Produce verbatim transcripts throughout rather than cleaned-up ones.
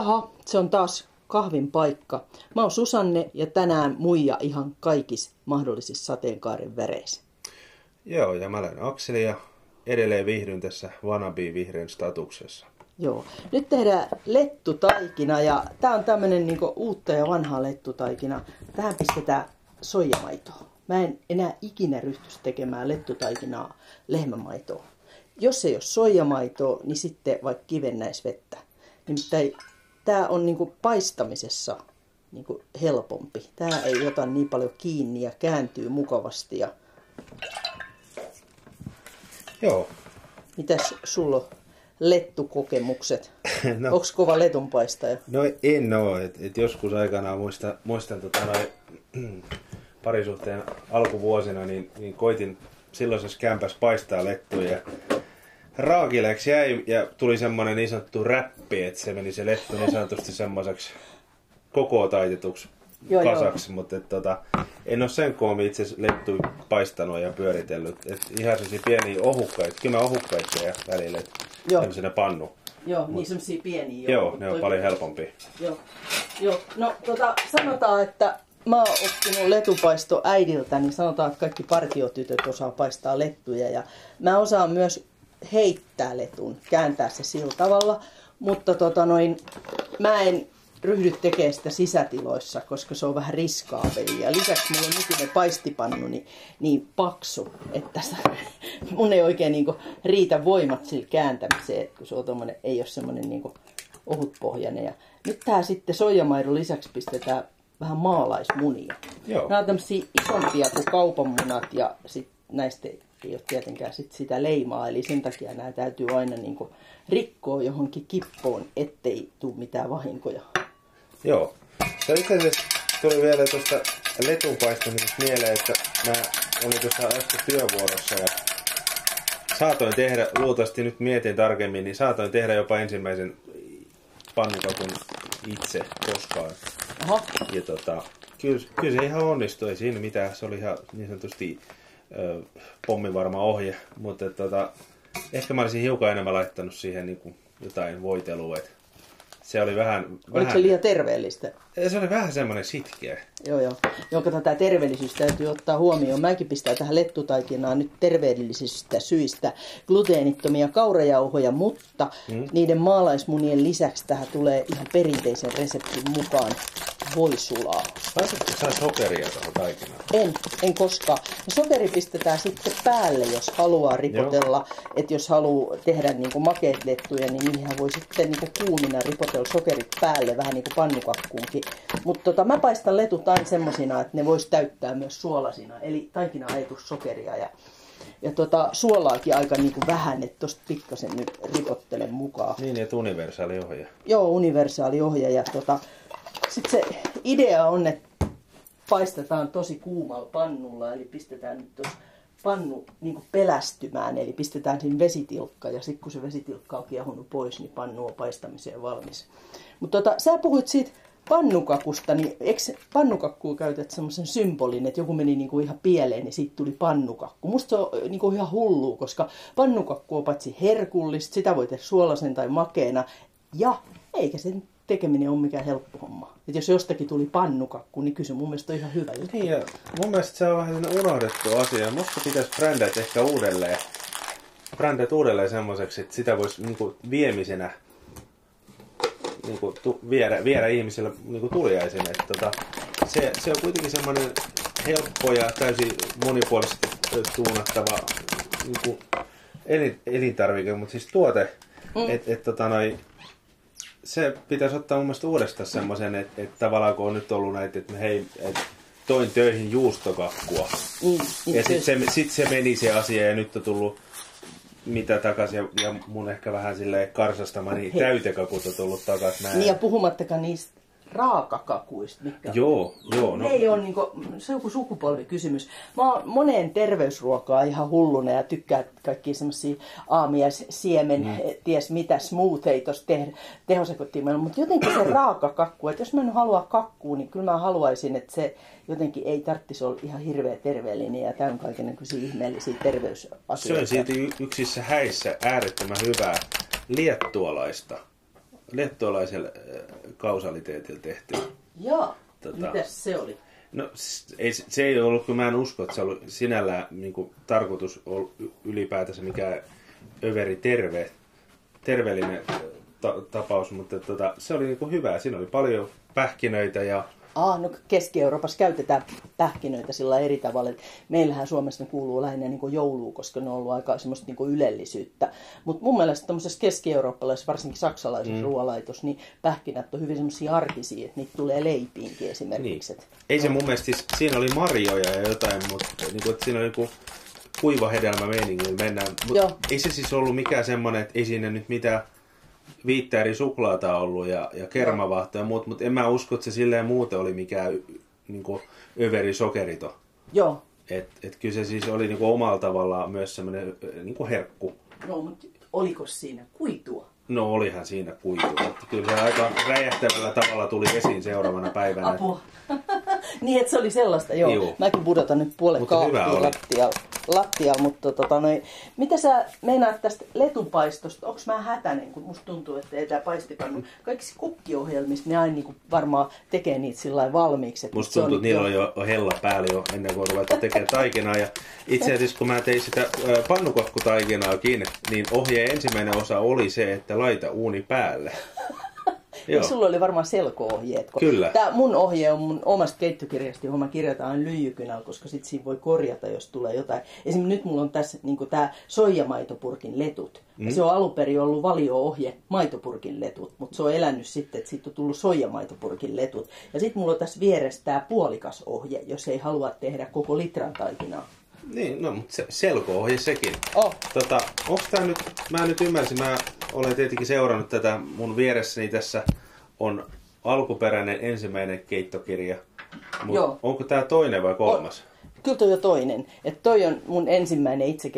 Jaha, se on taas kahvin paikka. Mä oon Susanne ja tänään muija ihan kaikissa mahdollisissa sateenkaaren väreissä. Joo, ja mä olen Akseli ja edelleen viihdyn tässä wannabe vihreän statuksessa. Joo, nyt tehdään lettutaikina ja tää on tämmönen niinku uutta ja vanhaa lettutaikina. Tähän pistetään soijamaitoa. Mä en enää ikinä ryhtyisi tekemään lettutaikinaa lehmämaitoa. Jos ei ole soijamaitoa, niin sitten vaikka kivennäisvettä. Nimittäin tää on niinku paistamisessa niinku helpompi. Tää ei ota niin paljon kiinni ja kääntyy mukavasti. Ja... Joo. Mitäs sulla on lettukokemukset? No, onko kova letunpaistaja? No en ole. Et, et joskus aikanaan muistan, muistan tota noin, parisuhteen alkuvuosina, niin, niin koitin silloisessa kämpässä paistaa lettuja. Raakileeksi jäi ja tuli semmoinen niin sanottu räppi, että se meni se lettu niin sanotusti semmoiseksi koko taitetuksi joo, kasaksi, joo. Mutta et, tota, en ole sen koomin itse lettuja paistanut ja pyöritellyt. Et ihan semmoisia pieniä ohukkaita, kyllä mä ohukkaita välillä, et tämmöisenä pannu. Joo, Mut, niin semmoisia pieniä. Joo, joo ne on toi... paljon helpompia. Joo, joo. No tota, sanotaan, että mä oon oppinut letupaisto äidiltä, niin sanotaan, että kaikki partiotytöt osaa paistaa lettuja ja mä osaan myös heittää letun, kääntää se sillä tavalla, mutta tota noin, mä en ryhdy tekemään sitä sisätiloissa, koska se on vähän riskaaveli. Ja lisäksi mulla on nykyinen paistipannu niin, niin paksu, että mun ei oikein niinku riitä voimat sillä kääntämiseen, kun se on tommonen, ei ole semmonen niinku ohutpohjainen. Ja nyt tää sitten soijamaidon lisäksi pistetään vähän maalaismunia. Joo. Nämä on tämmöisiä isompia kuin kaupan munat ja sit näistä ei ole tietenkään sit sitä leimaa, eli sen takia nämä täytyy aina niinku rikkoa johonkin kippoon, ettei tule mitään vahinkoja. Joo. Ja itse asiassa tuli vielä tuosta letunpaistamisesta mieleen, että mä olin tuossa äsken työvuorossa ja saatoin tehdä, luultavasti nyt mietin tarkemmin, niin saatoin tehdä jopa ensimmäisen pannukakun itse koskaan. Aha. Ja tota, kyllä, kyllä se ihan onnistui, ei siinä mitään, se oli ihan niin sanotusti pommivarma ohje, mutta tota, ehkä mä olisin hiukan enemmän laittanut siihen niin kuin jotain voitelua. Et se oli vähän... Oliko vähän, se liian terveellistä? Se oli vähän semmoinen sitkeä. Joo, joo. Jonka tämä terveellisyys täytyy ottaa huomioon. Mäkin pistän tähän lettutaikinaan nyt terveellisistä syistä gluteenittomia kaurajauhoja, mutta mm. niiden maalaismunien lisäksi tähän tulee ihan perinteisen reseptin mukaan voisulaa. Saisitko sä sokeria tuohon taikinaan? En, en koskaan. Sokeri pistetään sitten päälle, jos haluaa ripotella. Että jos haluaa tehdä niinku makeet lettuja, niin niihin voi sitten niinku kuumina ripotella sokerit päälle, vähän niin kuin pannukakkuunkin. Mutta tota, mä paistan letut aina semmosina, että ne vois täyttää myös suolasina. Eli taikinaan ei tule sokeria ja, ja tota, suolaakin aika niinku vähän, että tosta pikkasen nyt ripottelen mukaan. Niin, että universaali ohje. Joo, universaali ohje ja tota... Sitten se idea on, että paistetaan tosi kuumalla pannulla, eli pistetään nyt tuossa pannu niin pelästymään, eli pistetään siinä vesitilkka, ja sitten kun se vesitilkka on kiehunut pois, niin pannu on paistamiseen valmis. Mutta tota, sä puhuit siitä pannukakusta, niin eikö pannukakkua käytät semmoisen symbolin, että joku meni niin kuin ihan pieleen, niin siitä tuli pannukakku. Musta se on niin kuin ihan hullua, koska pannukakku on paitsi herkullista, sitä voi tehdä suolaisen tai makeena, ja eikä sen... tekeminen on mikään helppo homma. Et jos jostakin tuli pannukakku, niin kyse mun mielestä on ihan hyvä juttu. Niin, ja mun mielestä se on vähän unohdettu asia. Musta pitäisi brändätä ehkä uudelleen. Brändät uudelleen semmoiseksi, että sitä voisi niinku viemisenä niinku tu, viedä, viedä ihmiselle niinku tuliaisena. Tota, se, se on kuitenkin semmoinen helppo ja täysin monipuolisesti tuunattava niinku elintarvike, mutta siis tuote. Mm. Et, et, tota, noi, se pitäisi ottaa mun mielestä uudestaan semmoisen, että et tavallaan kun on nyt ollut näitä, että hei, et toin töihin juustokakkua. Mm, ja sitten se, sit se meni se asia ja nyt on tullut mitä takaisin ja, ja mun ehkä vähän silleen karsastamani niin täytekakut on tullut takaisin. Niin ja puhumattakaan niistä raakakakuista. Mitkä joo, joo. No. Ei ole, niin kuin, se on joku sukupolvikysymys. Mä oon moneen terveysruokaa ihan hulluna ja tykkään kaikkia semmosia aamiais, siemen, mm. ties mitä, smoothieita tehdä tehosekotiimella. Mutta jotenkin se raakakakku, että jos mä en halua kakkua, niin kyllä mä haluaisin, että se jotenkin ei tarvitsisi olla ihan hirveä terveellinen ja tämän kaikennäköisiä ihmeellisiä terveysasioita. Se on silti yksissä häissä äärettömän hyvää liettualaista lehtoalaisella kausaliteetillä tehty. Joo, tota, mitäs se oli? No ei, se ei ollut, kun mä en usko, että se oli sinällään niin kuin, tarkoitus ylipäätänsä mikään överi terve, terveellinen ta- tapaus, mutta tota, se oli niin kuin hyvä. Siinä oli paljon pähkinöitä ja... Ah, no Keski-Euroopassa käytetään pähkinöitä sillä eri tavalla. Meillähän Suomessa ne kuuluu lähinnä niin kuin jouluun, koska ne on ollut aika semmoista niin kuin ylellisyyttä. Mutta mun mielestä tämmöisessä keski-eurooppalaisessa, varsinkin saksalaisessa mm. ruoalaitossa, niin pähkinät on hyvin semmoisia arkisia, että niitä tulee leipiinkin esimerkiksi. Niin. Ei se mun mielestä, siis, siinä oli marjoja ja jotain, mutta niin kuin, että siinä oli joku kuiva hedelmä meiningillä mennään. Mutta ei se siis ollut mikään semmoinen, että ei siinä nyt mitään... Viittä eri suklaata on ollut ja, ja kermavaahto ja muut, mutta en mä usko, että se silleen muuten oli mikään niin kuin överi sokerito. Joo. Et, et kyllä se siis oli niin kuin omalla tavallaan myös semmoinen niin kuin herkku. No, mutta oliko siinä kuitua? No, olihan siinä kuitua. Että kyllä se aika räjähtävällä tavalla tuli esiin seuraavana päivänä. Apua. Niin, että se oli sellaista, joo. Juu. Mäkin pudotan nyt puolen kaappiin lattialla. Lattia, mutta tota noin. Mitä sä meinaat tästä letunpaistosta? Onks mä hätäinen, kun musta tuntuu, että ei tää paistipannu. Kaikissa kukkiohjelmissa ne aina niinku varmaan tekee niitä sillä valmiiksi. Että musta tuntuu, että niillä on jo hella päällä jo ennen kuin ruvetaan tekemään taikinaa. Ja itse asiassa kun mä tein sitä pannukakkutaikinaakin, niin ohjeen ensimmäinen osa oli se, että laita uuni päälle. Niin sulla oli varmaan selko-ohjeet. Kyllä. Tää mun ohje on mun omasta keittokirjasta, johon mä kirjoitan lyijykynällä, koska sit siinä voi korjata, jos tulee jotain. Esimerkiksi nyt mulla on tässä niinku tää soijamaitopurkin letut. Mm. Se on alunperin ollut valio-ohje maitopurkin letut, mutta se on elänyt sitten, että siitä on tullut soijamaitopurkin letut. Ja sit mulla on tässä vieressä tää puolikas ohje, jos ei halua tehdä koko litran taikinaa. Niin, no mutta se, selko-ohje sekin. Oh. Tota, onks tää nyt, mä nyt ymmärsin, mä olen tietenkin seurannut tätä mun vieressäni, tässä on alkuperäinen ensimmäinen keittokirja, mutta onko tää toinen vai kolmas? On. Kyllä toi on toinen, että toi on mun ensimmäinen itse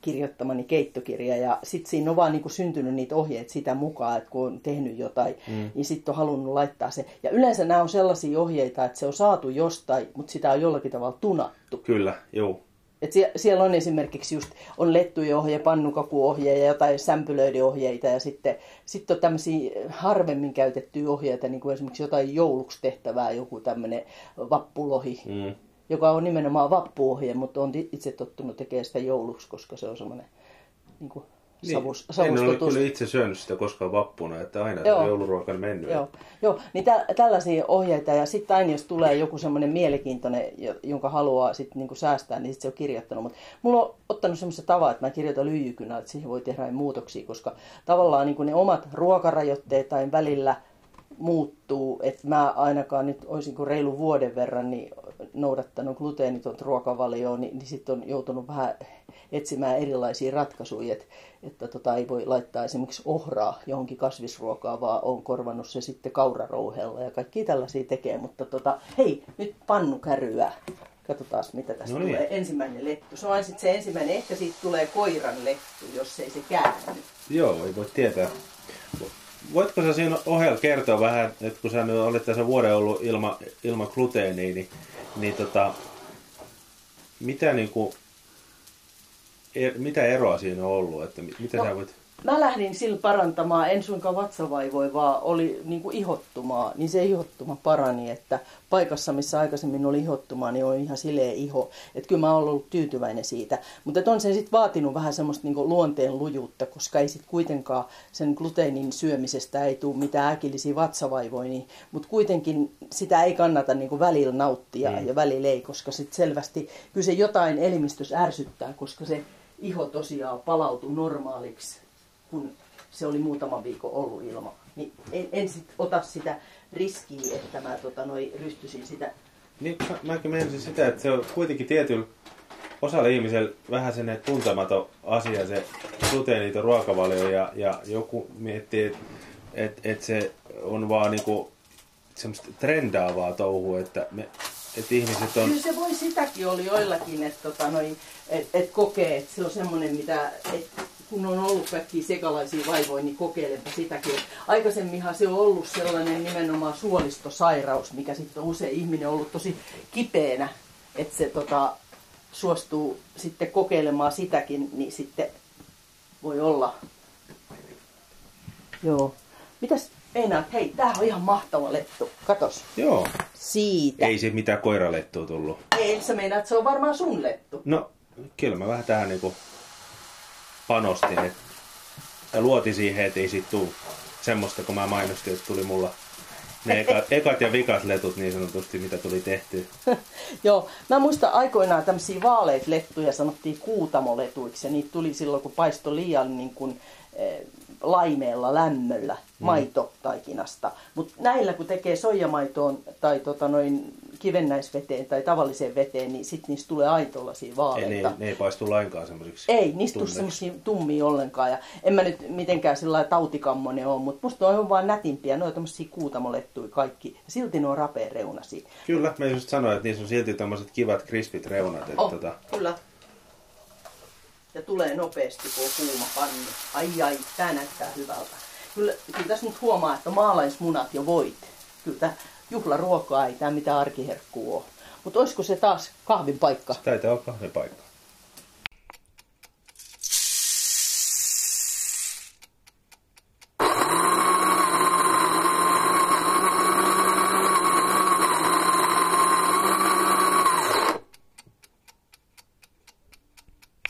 kirjoittamani keittokirja ja sit siinä on vaan niinku syntynyt niitä ohjeet sitä mukaan, että kun on tehnyt jotain mm. ja sit on halunnut laittaa se. Ja yleensä nämä on sellaisia ohjeita, että se on saatu jostain, mutta sitä on jollakin tavalla tunattu. Kyllä, joo. Et sie- siellä on esimerkiksi just on lettujen ohje, pannukakuohje ja jotain sämpylöiden ohjeita ja sitten sit on tämmöisiä harvemmin käytettyjä ohjeita, niin kuin esimerkiksi jotain jouluksi tehtävää, joku tämmöinen vappulohi, mm. joka on nimenomaan vappuohje, mutta on itse tottunut tekemään sitä jouluksi, koska se on semmoinen niin kuin savus, niin, savustotus. En ole kyllä itse syönyt sitä koskaan vappuna, että aina jouluruoka on mennyt. Joo, Joo. niin tä- tällaisia ohjeita ja sitten aina jos tulee joku semmoinen mielenkiintoinen, jonka haluaa sit niinku säästää, niin sit se on kirjoittanut. Mut mulla on ottanut semmoista tavaa, että mä kirjoitan lyijykynää, että siihen voi tehdä muutoksia, koska tavallaan niinku ne omat ruokarajoitteet tai välillä muuttuu, että mä ainakaan nyt olisin kuin reilu vuoden verran niin noudattanut gluteenitonta ruokavalioa, niin, niin sitten on joutunut vähän etsimään erilaisia ratkaisuja, että, että tota, ei voi laittaa esimerkiksi ohraa johonkin kasvisruokaa, vaan on korvannut se sitten kaurarouhella ja kaikki tällaisia tekee, mutta tota, hei, nyt pannu käryää. Katsotaan, mitä tästä no niin. tulee. Ensimmäinen lettu. Se on sitten se ensimmäinen, ehkä siitä tulee koiran lettu, jos ei se käänny. Joo, ei voi tietää. Voitko sä siinä ohella kertoa vähän, että kun sä nyt olet tässä vuoden ollut ilman ilma gluteenia, niin, niin tota, mitä, niinku, er, mitä eroa siinä on ollut? Että mitä no, sä voit... Mä lähdin sillä parantamaan, en suinkaan vatsavaivoja, vaan oli niinku ihottumaa, niin se ihottuma parani, että paikassa, missä aikaisemmin oli ihottumaa, niin oli ihan sileä iho. Että kyllä mä oon ollut tyytyväinen siitä. Mutta on se sitten vaatinut vähän semmoista niinku luonteen lujuutta, koska ei sitten kuitenkaan sen gluteenin syömisestä ei tule mitään äkillisiä vatsavaivoja. Niin, mutta kuitenkin sitä ei kannata niinku välillä nauttia mm. ja välillä ei, koska sitten selvästi kyllä se jotain elimistössä ärsyttää, koska se iho tosiaan palautui normaaliksi, kun se oli muutaman viikon ollut ilma. Niin en, en sit ota sitä riskiä, että mä tota, noi, rystyisin sitä. Niin, mä, mäkin menisin sitä, että se on kuitenkin tietyllä osalla ihmisellä vähän sen tuntematon asia, se gluteeniton ruokavalio, ja, ja joku miettii, että et, et se on vaan niinku semmoista trendaavaa touhua, että me... On... Kyllä se voi sitäkin olla joillakin, että tota, et, et kokee, että se on semmoinen, mitä et, kun on ollut kaikkia sekalaisia vaivoja, niin kokeilepa sitäkin. Aikaisemminhan se on ollut sellainen nimenomaan suolistosairaus, mikä sitten on usein ihminen ollut tosi kipeänä, että se tota, suostuu sitten kokeilemaan sitäkin, niin sitten voi olla. Joo. Mitäs meinaat? Hei, tää on ihan mahtava lettu. Katos. Joo. Siitä. Ei se mitään koiralettua tullut. Ei, sä meinaat, se on varmaan sun lettu. No, kyllä mä vähän tähän niinku panostin. Et, ja luotin siihen, et ei siitä tuu semmoista, kun mä mainostin, että tuli mulla ne eka, ekat ja vikat letut niin sanotusti, mitä tuli tehtyä. Joo, mä muistan aikoinaan tämmösiä vaaleita lettuja sanottiin kuutamoletuiksi ja niitä tuli silloin, kun paistoi liian niin kun, eh, laimeella lämmöllä maitotaikinasta. Mutta näillä kun tekee soijamaitoon tai tota noin kivennäisveteen tai tavalliseen veteen, niin sitten niistä tulee aitollaisia vaaleita. Ei, ne, ne ei paistu lainkaan semmoisiksi. Ei, niistä tule semmoisia tummia ollenkaan. Ja en mä nyt mitenkään sellainen tautikammonen ole, mutta musta on vaan nätimpiä. Ne on tämmöisiä kuutamolettuja kaikki. Silti ne on rapeen reunasia. Kyllä, mä just sanoin, että niissä on silti tämmöiset kivat krispit reunat. Että oh, tota... kyllä. Ja tulee nopeasti, kun on kuuma pannu. Ai ai, tää näyttää hyvältä. Kyllä, kyllä tässä nyt huomaa, että maalaismunat jo voit. Kyllä tää juhlaruokaa ei tää mitään arkiherkkuu ole. Mutta olisiko se taas kahvin paikka? Taitaa olla kahvin paikka.